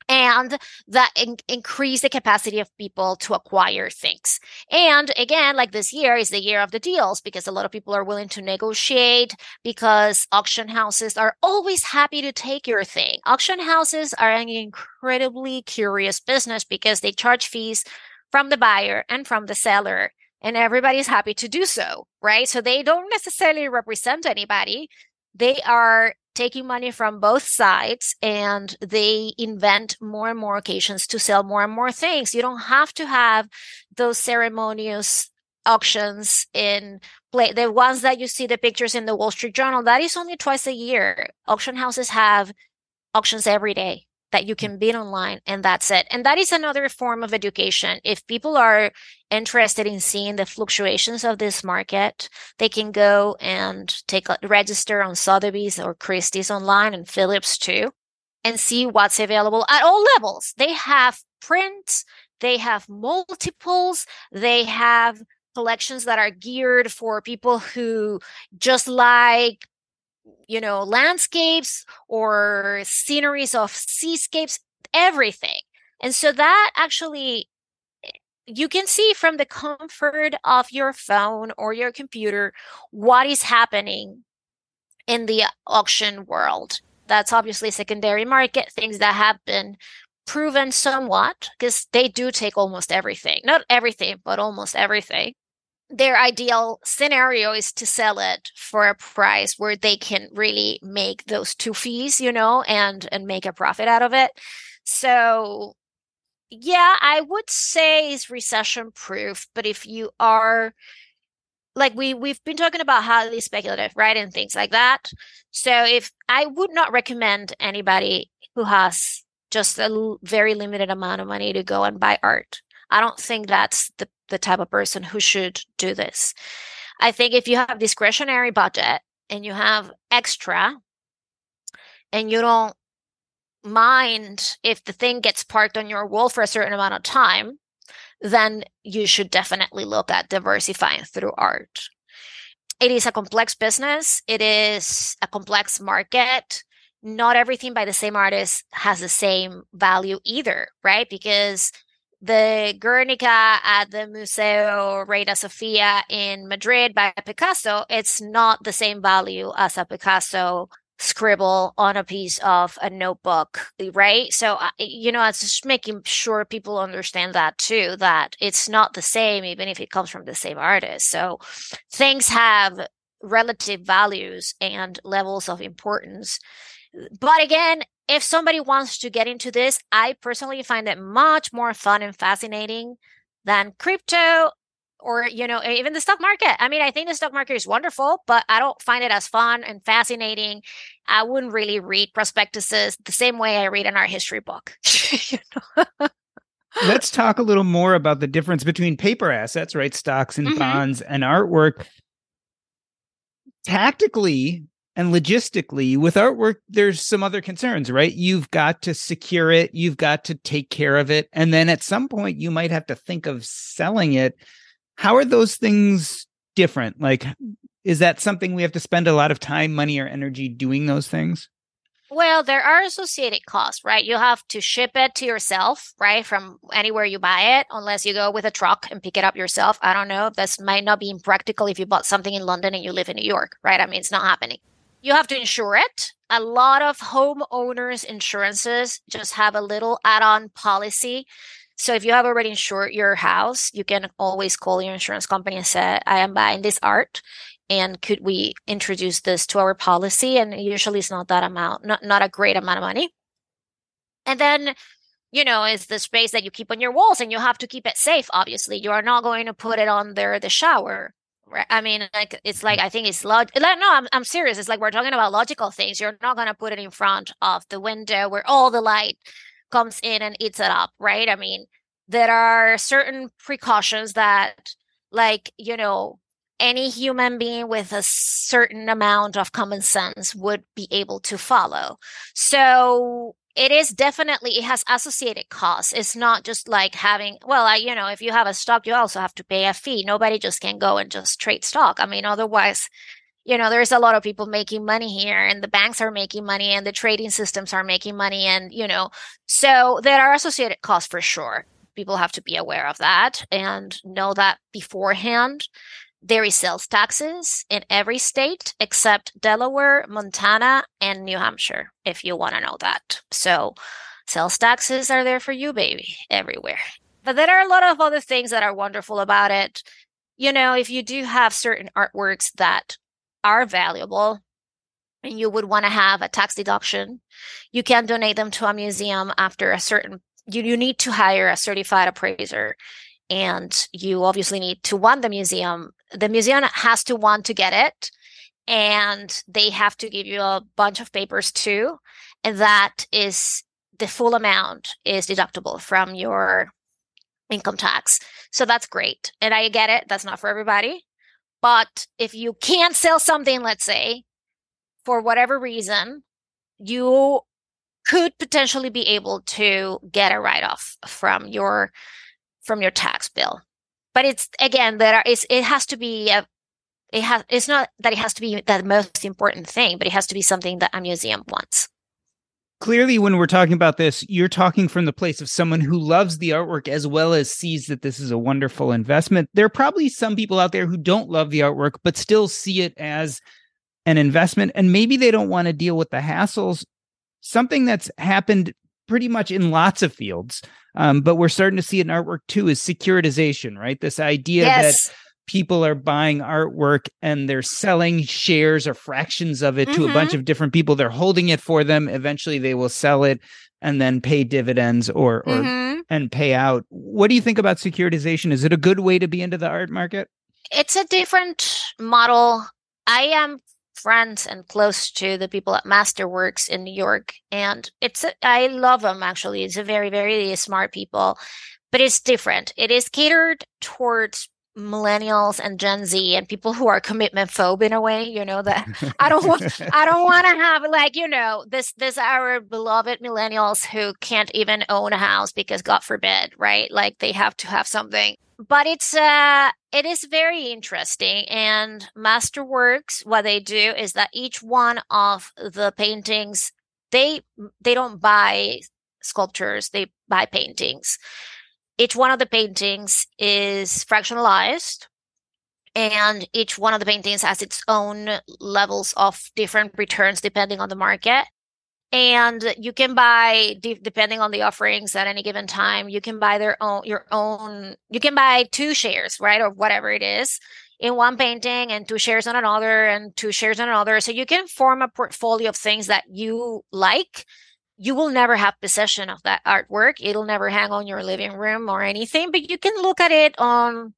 and that increase the capacity of people to acquire things. And again, like this year is the year of the deals, because a lot of people are willing to negotiate, because auction houses are always happy to take your thing. Auction houses are an incredibly curious business because they charge fees from the buyer and from the seller, and everybody's happy to do so, right? So they don't necessarily represent anybody. They are taking money from both sides, and they invent more and more occasions to sell more and more things. You don't have to have those ceremonious auctions in play. The ones that you see the pictures in the Wall Street Journal, that is only twice a year. Auction houses have auctions every day that you can bid online, and that's it. And that is another form of education. If people are interested in seeing the fluctuations of this market, they can go and register on Sotheby's or Christie's online, and Phillips too, and see what's available at all levels. They have prints, they have multiples, they have collections that are geared for people who just like, you know, landscapes or sceneries of seascapes, everything. And so that actually, you can see from the comfort of your phone or your computer what is happening in the auction world. That's obviously secondary market, things that have been proven somewhat, because they do take almost everything. Not everything, but almost everything. Their ideal scenario is to sell it for a price where they can really make those two fees, you know, and make a profit out of it. So, yeah, I would say it's recession-proof. But if you are, like we've been talking about highly speculative, right, and things like that. So if I would not recommend anybody who has just a very limited amount of money to go and buy art. I don't think that's the type of person who should do this. I think if you have discretionary budget and you have extra and you don't mind if the thing gets parked on your wall for a certain amount of time, then you should definitely look at diversifying through art. It is a complex business. It is a complex market. Not everything by the same artist has the same value either, right? Because the Guernica at the Museo Reina Sofia in Madrid by Picasso, it's not the same value as a Picasso scribble on a piece of a notebook, right? So, you know, it's just making sure people understand that too, that it's not the same, even if it comes from the same artist. So things have relative values and levels of importance. But again, if somebody wants to get into this, I personally find it much more fun and fascinating than crypto or, you know, even the stock market. I mean, I think the stock market is wonderful, but I don't find it as fun and fascinating. I wouldn't really read prospectuses the same way I read an art history book. You know? Let's talk a little more about the difference between paper assets, right? Stocks and bonds and artwork. Tactically, and logistically, with artwork, there's some other concerns, right? You've got to secure it. You've got to take care of it. And then at some point, you might have to think of selling it. How are those things different? Like, is that something we have to spend a lot of time, money, or energy doing those things? Well, there are associated costs, right? You have to ship it to yourself, right? From anywhere you buy it, unless you go with a truck and pick it up yourself. I don't know. This might not be impractical if you bought something in London and you live in New York, right? I mean, it's not happening. You have to insure it. A lot of homeowners insurances just have a little add-on policy. So if you have already insured your house, you can always call your insurance company and say, I am buying this art, and could we introduce this to our policy? And usually it's not that amount, not a great amount of money. And then, you know, it's the space that you keep on your walls, and you have to keep it safe, obviously. You are not going to put it on there, the shower. I mean, like, it's like, I think it's logical. No, I'm serious. It's like, we're talking about logical things. You're not going to put it in front of the window where all the light comes in and eats it up, right? I mean, there are certain precautions that, like, you know, any human being with a certain amount of common sense would be able to follow. So it has associated costs. It's not just like having, if you have a stock, you also have to pay a fee. Nobody just can go and just trade stock. I mean, otherwise, there's a lot of people making money here, and the banks are making money, and the trading systems are making money. And, so there are associated costs for sure. People have to be aware of that and know that beforehand. There is sales taxes in every state except Delaware, Montana, and New Hampshire, if you want to know that. So sales taxes are there for you, baby, everywhere. But there are a lot of other things that are wonderful about it. If you do have certain artworks that are valuable and you would want to have a tax deduction, you can donate them to a museum after a certain, you need to hire a certified appraiser. And you obviously need to want the museum. The museum has to want to get it. And they have to give you a bunch of papers too. And that is the full amount is deductible from your income tax. So that's great. And I get it. That's not for everybody. But if you can't sell something, let's say, for whatever reason, you could potentially be able to get a write-off from your tax bill. But it's, again, it's not that it has to be the most important thing, but it has to be something that a museum wants. Clearly, when we're talking about this, you're talking from the place of someone who loves the artwork as well as sees that this is a wonderful investment. There are probably some people out there who don't love the artwork, but still see it as an investment. And maybe they don't want to deal with the hassles. Something that's happened pretty much in lots of fields, but we're starting to see in artwork too, is securitization, right? This idea that people are buying artwork and they're selling shares or fractions of it to a bunch of different people. They're holding it for them. Eventually they will sell it and then pay dividends or and pay out. What do you think about securitization? Is it a good way to be into the art market? It's a different model. I am friends and close to the people at Masterworks in New York. And I love them, actually. It's a very, very smart people, but it's different. It is catered towards millennials and Gen Z and people who are commitment phobe in a way, that I don't want to have this our beloved millennials who can't even own a house because God forbid, right? Like they have to have something. But it is very interesting. And Masterworks, what they do is that each one of the paintings, they don't buy sculptures, they buy paintings. Each one of the paintings is fractionalized, and each one of the paintings has its own levels of different returns depending on the market. And you can buy, depending on the offerings at any given time, you can buy you can buy 2 shares, right? Or whatever it is in one painting and 2 shares on another and 2 shares on another. So you can form a portfolio of things that you like. You will never have possession of that artwork. It'll never hang on your living room or anything, but you can look at it on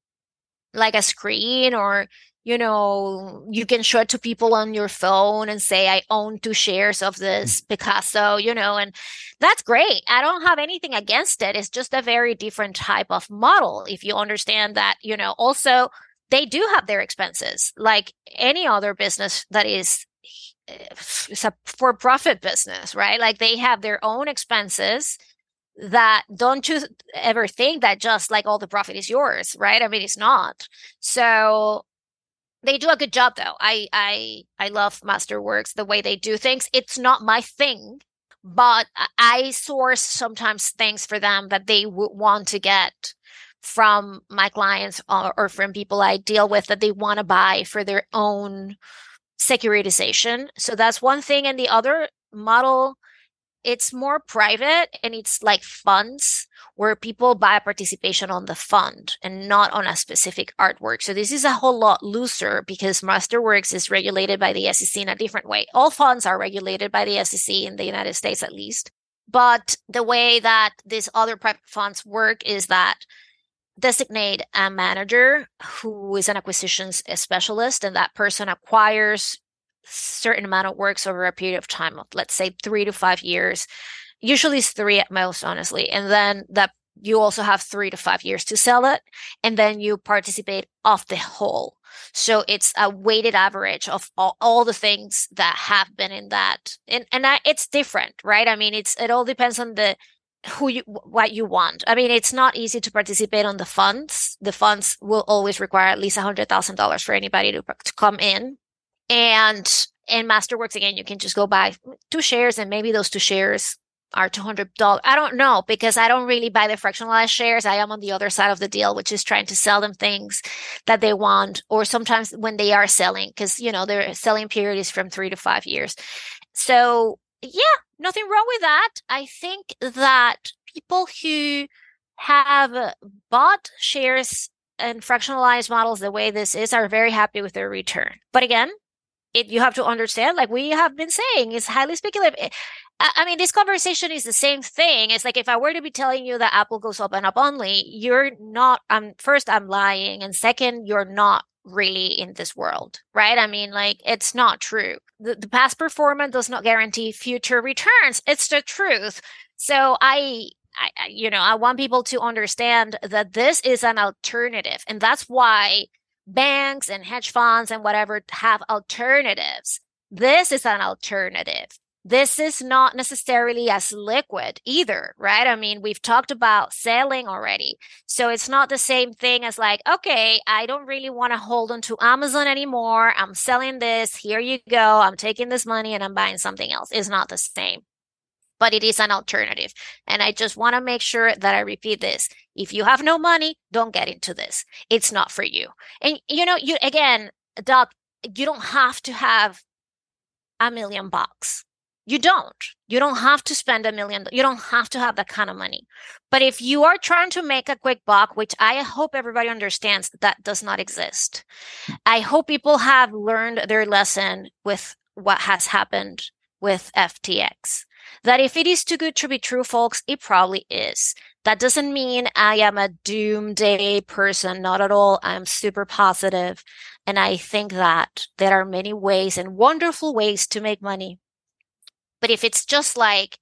like a screen or, you can show it to people on your phone and say, I own 2 shares of this Picasso, and that's great. I don't have anything against it. It's just a very different type of model. If you understand that, also they do have their expenses like any other business that is it's a for-profit business, right? Like they have their own expenses that don't you ever think that just like all the profit is yours, right? I mean, it's not. So they do a good job though. I love Masterworks, the way they do things. It's not my thing, but I source sometimes things for them that they would want to get from my clients or from people I deal with that they want to buy for their own securitization. So that's one thing. And the other model, it's more private and it's like funds where people buy participation on the fund and not on a specific artwork. So this is a whole lot looser because Masterworks is regulated by the SEC in a different way. All funds are regulated by the SEC in the United States, at least. But the way that these other private funds work is that designate a manager who is an acquisitions specialist, and that person acquires certain amount of works over a period of time of, let's say, 3 to 5 years. Usually it's 3 at most, honestly. And then that you also have 3 to 5 years to sell it, and then you participate off the whole. So it's a weighted average of all the things that have been in that. And it's different, right? I mean, it all depends on what you want. I mean, it's not easy to participate on the funds. The funds will always require at least $100,000 for anybody to come in. And Masterworks, again, you can just go buy 2 shares, and maybe those 2 shares are $200. I don't know, because I don't really buy the fractionalized shares. I am on the other side of the deal, which is trying to sell them things that they want, or sometimes when they are selling, because, you know, their selling period is from 3 to 5 years. So yeah, nothing wrong with that. I think that people who have bought shares and fractionalized models the way this is are very happy with their return. But again, you have to understand, like we have been saying, it's highly speculative. I mean, this conversation is the same thing. It's like if I were to be telling you that Apple goes up and up only, you're not. First, I'm lying, and second, you're not really in this world, right? I mean, like, it's not true. The past performance does not guarantee future returns. It's the truth. So I want people to understand that this is an alternative, and that's why banks and hedge funds and whatever have alternatives. This is an alternative. This is not necessarily as liquid either, right? I mean, we've talked about selling already. So it's not the same thing as like, okay, I don't really want to hold on to Amazon anymore. I'm selling this. Here you go. I'm taking this money and I'm buying something else. It's not the same, but it is an alternative. And I just want to make sure that I repeat this. If you have no money, don't get into this. It's not for you. And, you know, Doc, you don't have to have $1 million. You don't. You don't have to spend $1 million. You don't have to have that kind of money. But if you are trying to make a quick buck, which I hope everybody understands, that does not exist. I hope people have learned their lesson with what has happened with FTX. That if it is too good to be true, folks, it probably is. That doesn't mean I am a doomsday person. Not at all. I'm super positive. And I think that there are many ways and wonderful ways to make money. But if it's just like,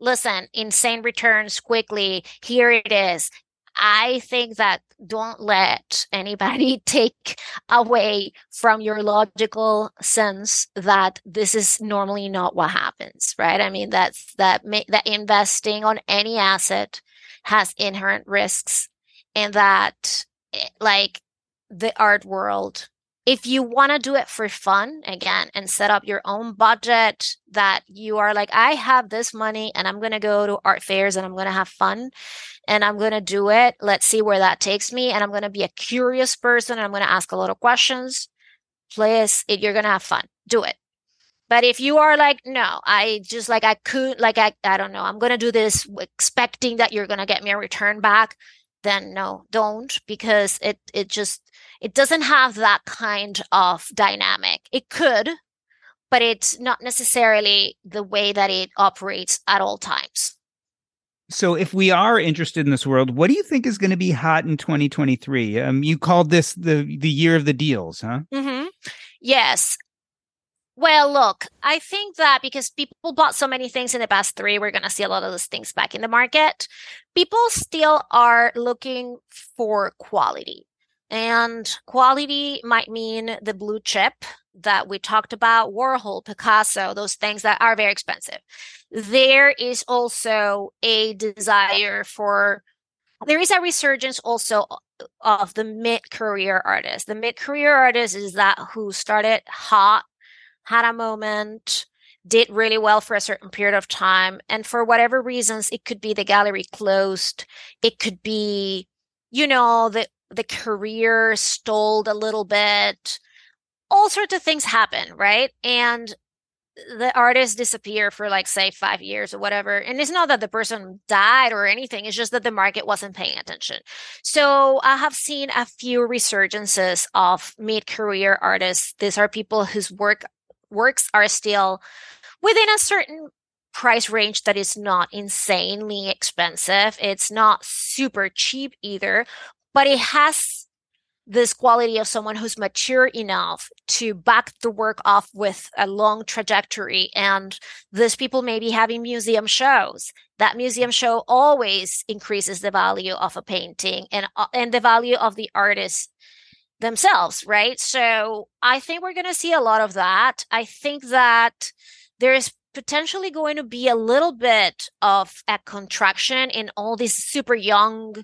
listen, insane returns quickly, here it is. I think that don't let anybody take away from your logical sense that this is normally not what happens, right? I mean, that investing on any asset has inherent risks, and that, like the art world, if you want to do it for fun, again, and set up your own budget, that you are like, I have this money and I'm going to go to art fairs and I'm going to have fun and I'm going to do it. Let's see where that takes me. And I'm going to be a curious person. And I'm going to ask a lot of questions. Please, you're going to have fun. Do it. But if you are like, no, I just like, I could, like, I don't know, I'm going to do this expecting that you're going to get me a return back, then no, don't, because it doesn't have that kind of dynamic. It could, but it's not necessarily the way that it operates at all times. So if we are interested in this world, what do you think is going to be hot in 2023? You called this the year of the deals, huh? Mm-hmm. Yes. Well, look, I think that because people bought so many things in the past 3, we're going to see a lot of those things back in the market. People still are looking for quality. And quality might mean the blue chip that we talked about, Warhol, Picasso, those things that are very expensive. There is also a desire for, there is a resurgence also of the mid-career artist. The mid-career artist is that who started hot, had a moment, did really well for a certain period of time. And for whatever reasons, it could be the gallery closed. It could be, you know, the career stalled a little bit. All sorts of things happen, right? And the artists disappear for like, say, 5 years or whatever. And it's not that the person died or anything. It's just that the market wasn't paying attention. So I have seen a few resurgences of mid-career artists. These are people whose works are still within a certain price range that is not insanely expensive. It's not super cheap either. But it has this quality of someone who's mature enough to back the work off with a long trajectory. And these people may be having museum shows. That museum show always increases the value of a painting and the value of the artist themselves, right? So I think we're going to see a lot of that. I think that there is potentially going to be a little bit of a contraction in all these super young,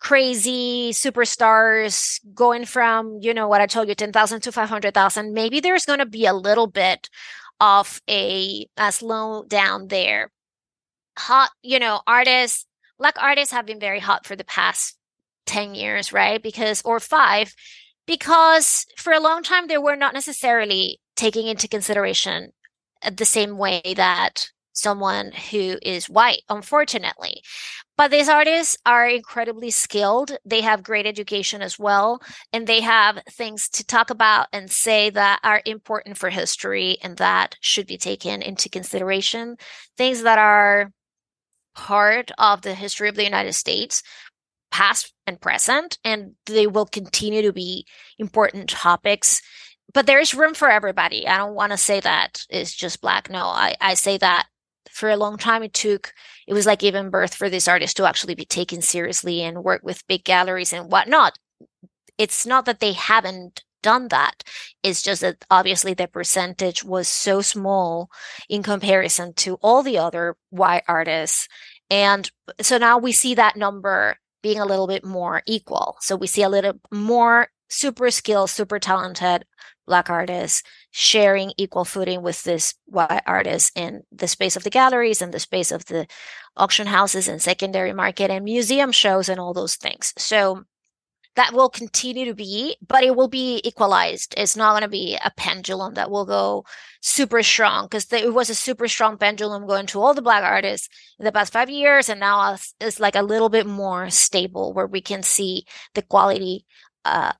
crazy superstars going from, you know, what I told you, 10,000 to 500,000. Maybe there's going to be a little bit of a slow down there. Hot, you know, artists, Black artists have been very hot for the past 10 years, right? Because for a long time, they were not necessarily taking into consideration the same way that someone who is white, unfortunately. But these artists are incredibly skilled. They have great education as well. And they have things to talk about and say that are important for history and that should be taken into consideration. Things that are part of the history of the United States, past and present, and they will continue to be important topics. But there is room for everybody. I don't want to say that it's just Black. No, I say that for a long time it was like giving birth for these artists to actually be taken seriously and work with big galleries and whatnot. It's not that they haven't done that. It's just that obviously the percentage was so small in comparison to all the other white artists. And so now we see that number being a little bit more equal. So we see a little more super skilled, super talented Black artists sharing equal footing with this white artists in the space of the galleries and the space of the auction houses and secondary market and museum shows and all those things. So that will continue to be, but it will be equalized. It's not going to be a pendulum that will go super strong, because it was a super strong pendulum going to all the Black artists in the past 5 years. And now it's like a little bit more stable where we can see the quality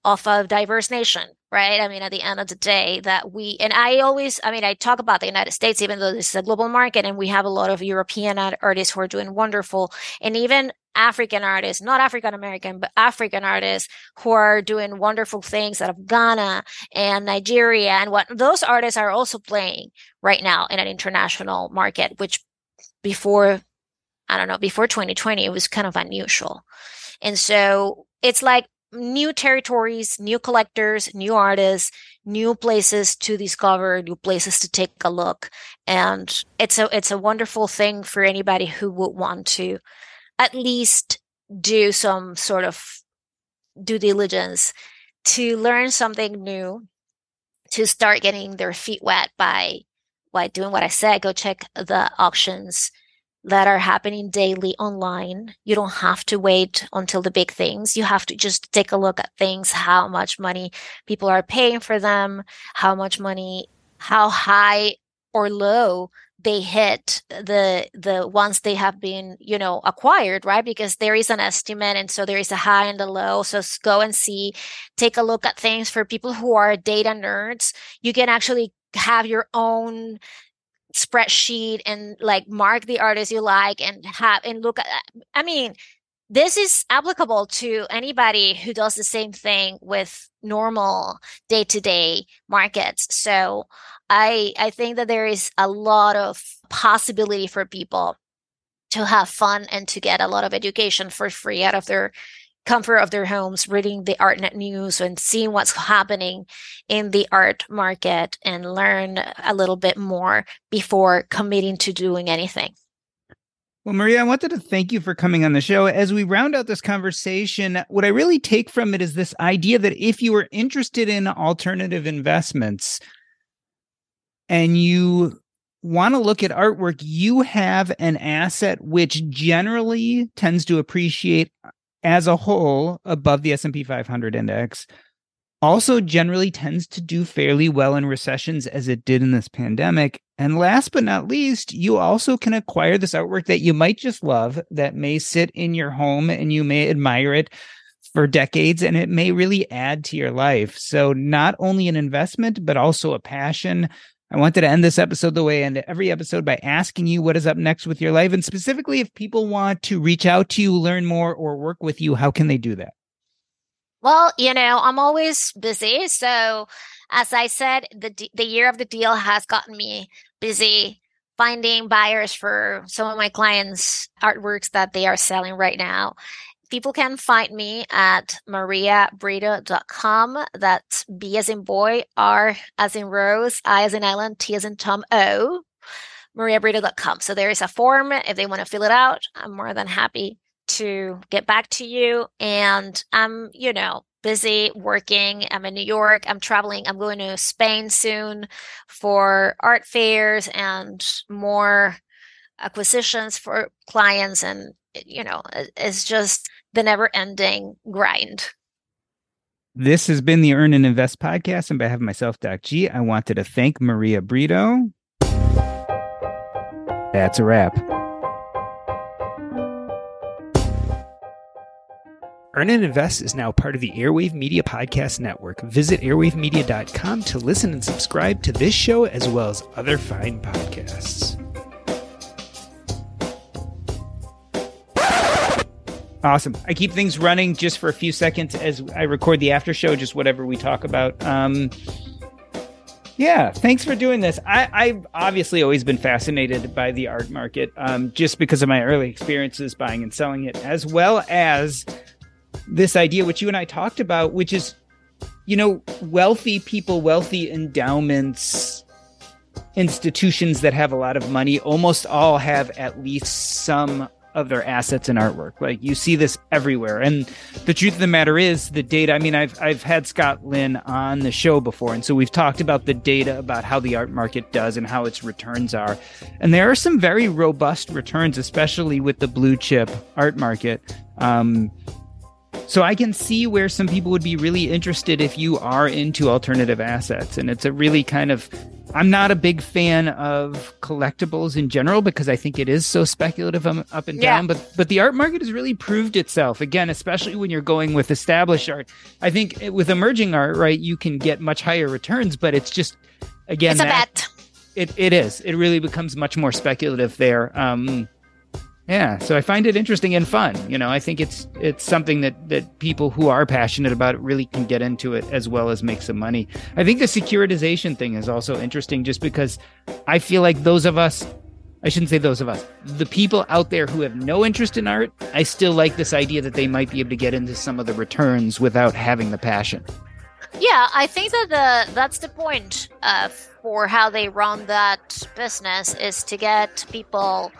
of a diverse nation, right? I mean, at the end of the day I talk about the United States, even though this is a global market and we have a lot of European artists who are doing wonderful, and even African artists, not African-American, but African artists who are doing wonderful things out of Ghana and Nigeria. And what those artists are also playing right now in an international market, which before 2020, it was kind of unusual. And so it's like, new territories, new collectors, new artists, new places to discover, new places to take a look. And it's a wonderful thing for anybody who would want to at least do some sort of due diligence to learn something new, to start getting their feet wet by doing what I said. Go check the auctions that are happening daily online. You don't have to wait until the big things. You have to just take a look at things, how much money people are paying for them, how high or low they hit the ones they have been, you know, acquired, right? Because there is an estimate, and so there is a high and a low. So go and see, take a look at things. For people who are data nerds, you can actually have your own spreadsheet and like mark the artists you like and look at. I mean, this is applicable to anybody who does the same thing with normal day-to-day markets. So I think that there is a lot of possibility for people to have fun and to get a lot of education for free out of their comfort of their homes, reading the ArtNet news and seeing what's happening in the art market, and learn a little bit more before committing to doing anything. Well, Maria, I wanted to thank you for coming on the show. As we round out this conversation, what I really take from it is this idea that if you are interested in alternative investments and you want to look at artwork, you have an asset which generally tends to appreciate as a whole above the S&P 500 index, also generally tends to do fairly well in recessions as it did in this pandemic. And last but not least, you also can acquire this artwork that you might just love, that may sit in your home and you may admire it for decades, and it may really add to your life. So not only an investment, but also a passion. I wanted to end this episode the way I end every episode, by asking you what is up next with your life. And specifically, if people want to reach out to you, learn more, or work with you, how can they do that? Well, you know, I'm always busy. So as I said, the year of the deal has gotten me busy finding buyers for some of my clients' artworks that they are selling right now. People can find me at mariabrito.com. That's B as in boy, R as in rose, I as in island, T as in Tom, O, mariabrito.com. So there is a form. If they want to fill it out, I'm more than happy to get back to you. And I'm, you know, busy working. I'm in New York. I'm traveling. I'm going to Spain soon for art fairs and more acquisitions for clients. And, you know, it's just the never-ending grind. This has been the Earn and Invest podcast. On behalf of myself, Doc G, I wanted to thank Maria Brito. That's a wrap. Earn and Invest is now part of the Airwave Media Podcast Network. Visit airwavemedia.com to listen and subscribe to this show as well as other fine podcasts. Awesome. I keep things running just for a few seconds as I record the after show, just whatever we talk about. Yeah, thanks for doing this. I've obviously always been fascinated by the art market, just because of my early experiences buying and selling it, as well as this idea, which you and I talked about, which is, you know, wealthy people, wealthy endowments, institutions that have a lot of money almost all have at least some of their assets and artwork. Like, you see this everywhere. And the truth of the matter is the data, I mean, I've had Scott Lynn on the show before. And so we've talked about the data about how the art market does and how its returns are. And there are some very robust returns, especially with the blue chip art market. So I can see where some people would be really interested if you are into alternative assets. And it's a really kind of, I'm not a big fan of collectibles in general because I think it is so speculative up and down. But the art market has really proved itself, again, especially when you're going with established art. I think with emerging art, right, you can get much higher returns, but it's just, again, it's a bet. It is. It really becomes much more speculative there. Yeah, so I find it interesting and fun. You know, I think it's something that people who are passionate about it really can get into it as well as make some money. I think the securitization thing is also interesting just because I feel like the people out there who have no interest in art, I still like this idea that they might be able to get into some of the returns without having the passion. Yeah, I think that that's the point for how they run that business, is to get people...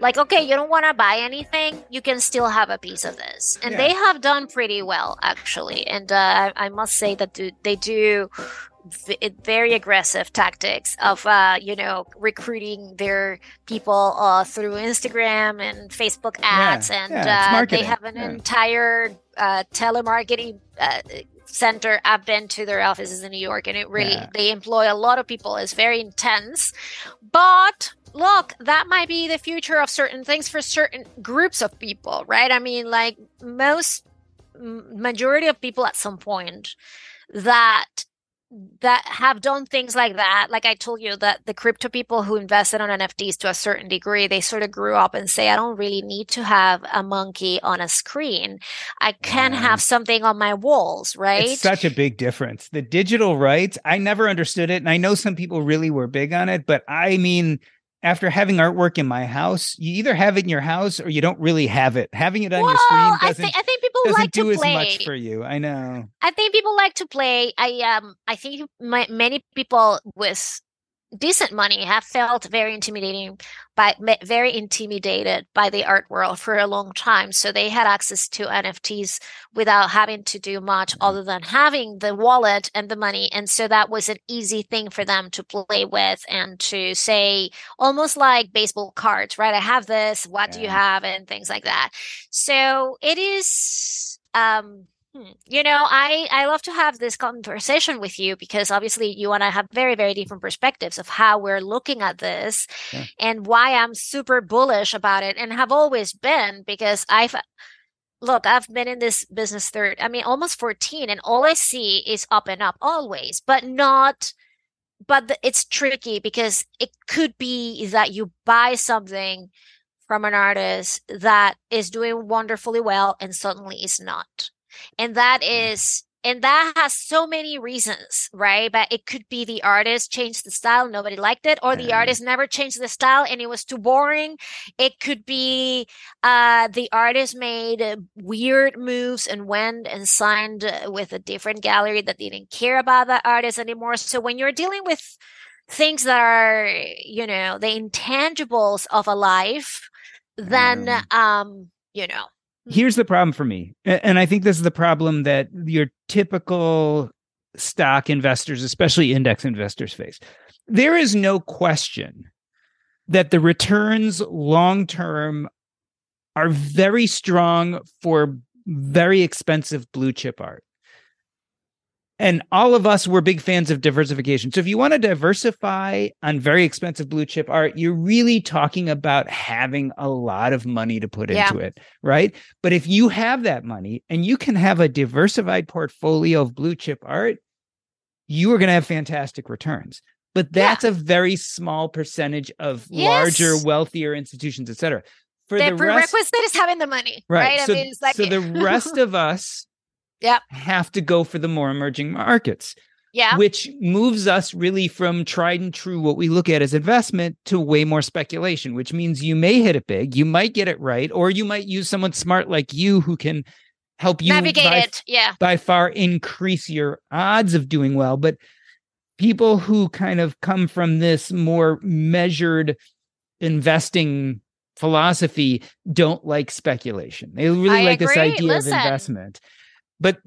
Like, okay, you don't want to buy anything. You can still have a piece of this. And they have done pretty well, actually. And I must say that they do very aggressive tactics of, recruiting their people through Instagram and Facebook ads. Yeah. And they have an entire telemarketing center. I've been to their offices in New York, and it really, they employ a lot of people. It's very intense. But... Look, that might be the future of certain things for certain groups of people, right? I mean, like majority of people at some point that have done things like that. Like I told you, that the crypto people who invested on NFTs to a certain degree, they sort of grew up and say, I don't really need to have a monkey on a screen. I can have something on my walls, right? It's such a big difference. The digital rights, I never understood it. And I know some people really were big on it, but I mean... After having artwork in my house, you either have it in your house or you don't really have it. Having it on your screen doesn't, I think people doesn't like do to play. As much for you. I know. I think people like to play. I think many people with decent money have felt very intimidated by the art world for a long time. So they had access to NFTs without having to do much other than having the wallet and the money. And so that was an easy thing for them to play with and to say, almost like baseball cards, right? I have this, what do you have? And things like that. So it is, you know, I love to have this conversation with you because obviously you and I have very, very different perspectives of how we're looking at this and why I'm super bullish about it and have always been, because I've been in this business almost 14, and all I see is up and up always, but it's tricky because it could be that you buy something from an artist that is doing wonderfully well and suddenly is not. And that is, and that has so many reasons, right? But it could be the artist changed the style, nobody liked it, or the artist never changed the style and it was too boring. It could be the artist made weird moves and went and signed with a different gallery that didn't care about that artist anymore. So when you're dealing with things that are, you know, the intangibles of a life, then, you know. Here's the problem for me. And I think this is the problem that your typical stock investors, especially index investors, face. There is no question that the returns long-term are very strong for very expensive blue chip art. And all of us were big fans of diversification. So if you want to diversify on very expensive blue chip art, you're really talking about having a lot of money to put into it, right? But if you have that money and you can have a diversified portfolio of blue chip art, you are going to have fantastic returns. But that's a very small percentage of larger, wealthier institutions, et cetera. For the prerequisite is having the money, right? So, I mean, it's like, so the rest of us have to go for the more emerging markets, which moves us really from tried and true, what we look at as investment, to way more speculation, which means you may hit it big, you might get it right, or you might use someone smart like you who can help you navigate it. By far increase your odds of doing well. But people who kind of come from this more measured investing philosophy don't like speculation. They really this idea of investment. But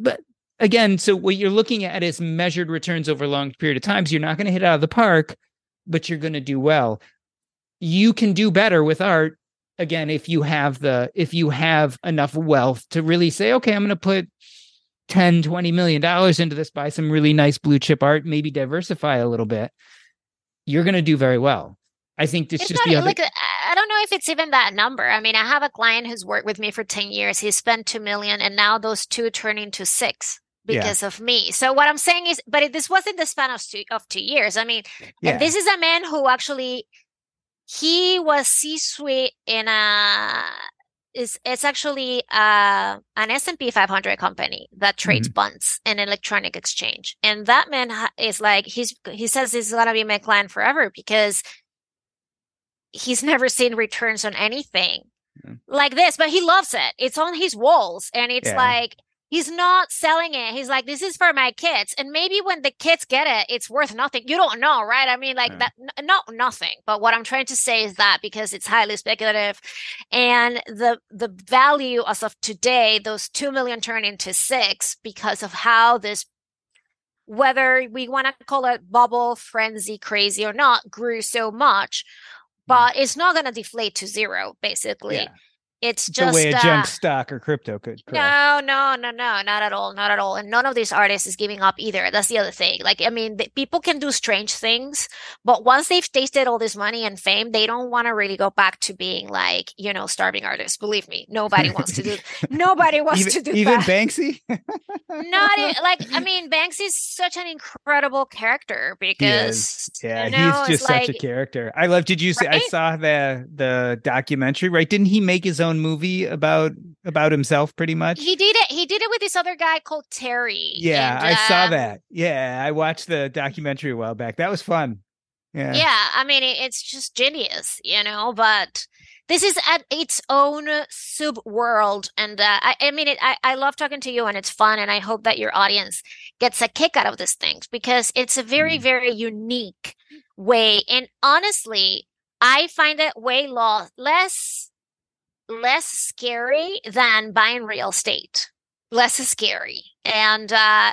again, so what you're looking at is measured returns over a long period of time. So you're not going to hit out of the park, but you're going to do well. You can do better with art, again, if you have enough wealth to really say, okay, I'm going to put $10, $20 million into this, buy some really nice blue chip art, maybe diversify a little bit. You're going to do very well. I think it's just not, the other... I don't know if it's even that number. I mean, I have a client who's worked with me for 10 years. He spent $2 million, and now those two turn into $6 because of me. So what I'm saying is, but this wasn't the span of 2 years. I mean, and this is a man who actually, he was C-suite in a... It's actually an S&P 500 company that trades bonds and electronic exchange. And that man is like, he says he's going to be my client forever because... he's never seen returns on anything like this, but he loves it. It's on his walls, and it's like, he's not selling it. He's like, this is for my kids. And maybe when the kids get it, it's worth nothing. You don't know, right? I mean, like nothing. But what I'm trying to say is that because it's highly speculative, and the value as of today, those 2 million turn into 6 because of how this, whether we want to call it bubble, frenzy, crazy or not, grew so much. But it's not going to deflate to zero, basically. Yeah. It's just the way a junk stock or crypto could. Correct. No, not at all. Not at all. And none of these artists is giving up either. That's the other thing. Like, I mean, people can do strange things, but once they've tasted all this money and fame, they don't want to really go back to being like, you know, starving artists. Believe me, nobody wants to do that. Even Banksy? I mean, Banksy is such an incredible character because he's just such a character. I love, did you see, I saw the documentary, right? Didn't he make his own movie about himself, pretty much? He did it with this other guy called Terry. I saw that. I watched the documentary a while back. That was fun. I mean, it's just genius, you know. But this is at its own sub world, and I love talking to you, and it's fun, and I hope that your audience gets a kick out of these things because it's a very very unique way, and honestly I find it way less scary than buying real estate, less scary. And,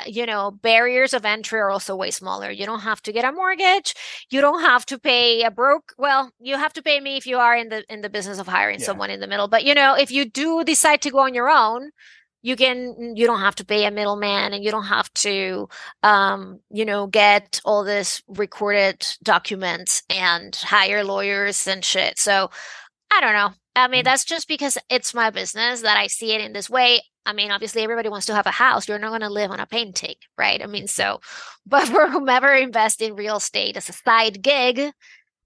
you know, barriers of entry are also way smaller. You don't have to get a mortgage. You don't have to pay a broker. Well, you have to pay me if you are in the business of hiring someone in the middle. But, you know, if you do decide to go on your own, you don't have to pay a middleman, and you don't have to, you know, get all this recorded documents and hire lawyers and shit. So I don't know. I mean, that's just because it's my business that I see it in this way. I mean, obviously, everybody wants to have a house. You're not going to live on a painting, right? I mean, so, but for whomever invests in real estate as a side gig,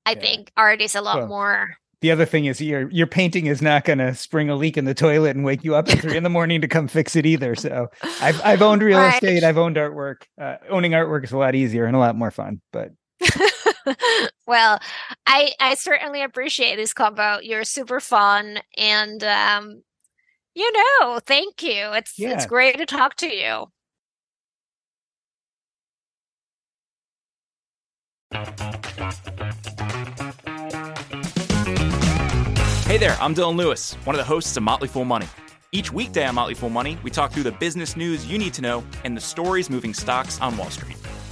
I think art is a lot more The other thing is your painting is not going to spring a leak in the toilet and wake you up at 3 a.m. to come fix it either. So I've owned real right. estate. I've owned artwork. Owning artwork is a lot easier and a lot more fun. But well, I certainly appreciate this combo. You're super fun. And, thank you. It's great to talk to you. Hey there, I'm Dylan Lewis, one of the hosts of Motley Fool Money. Each weekday on Motley Fool Money, we talk through the business news you need to know and the stories moving stocks on Wall Street.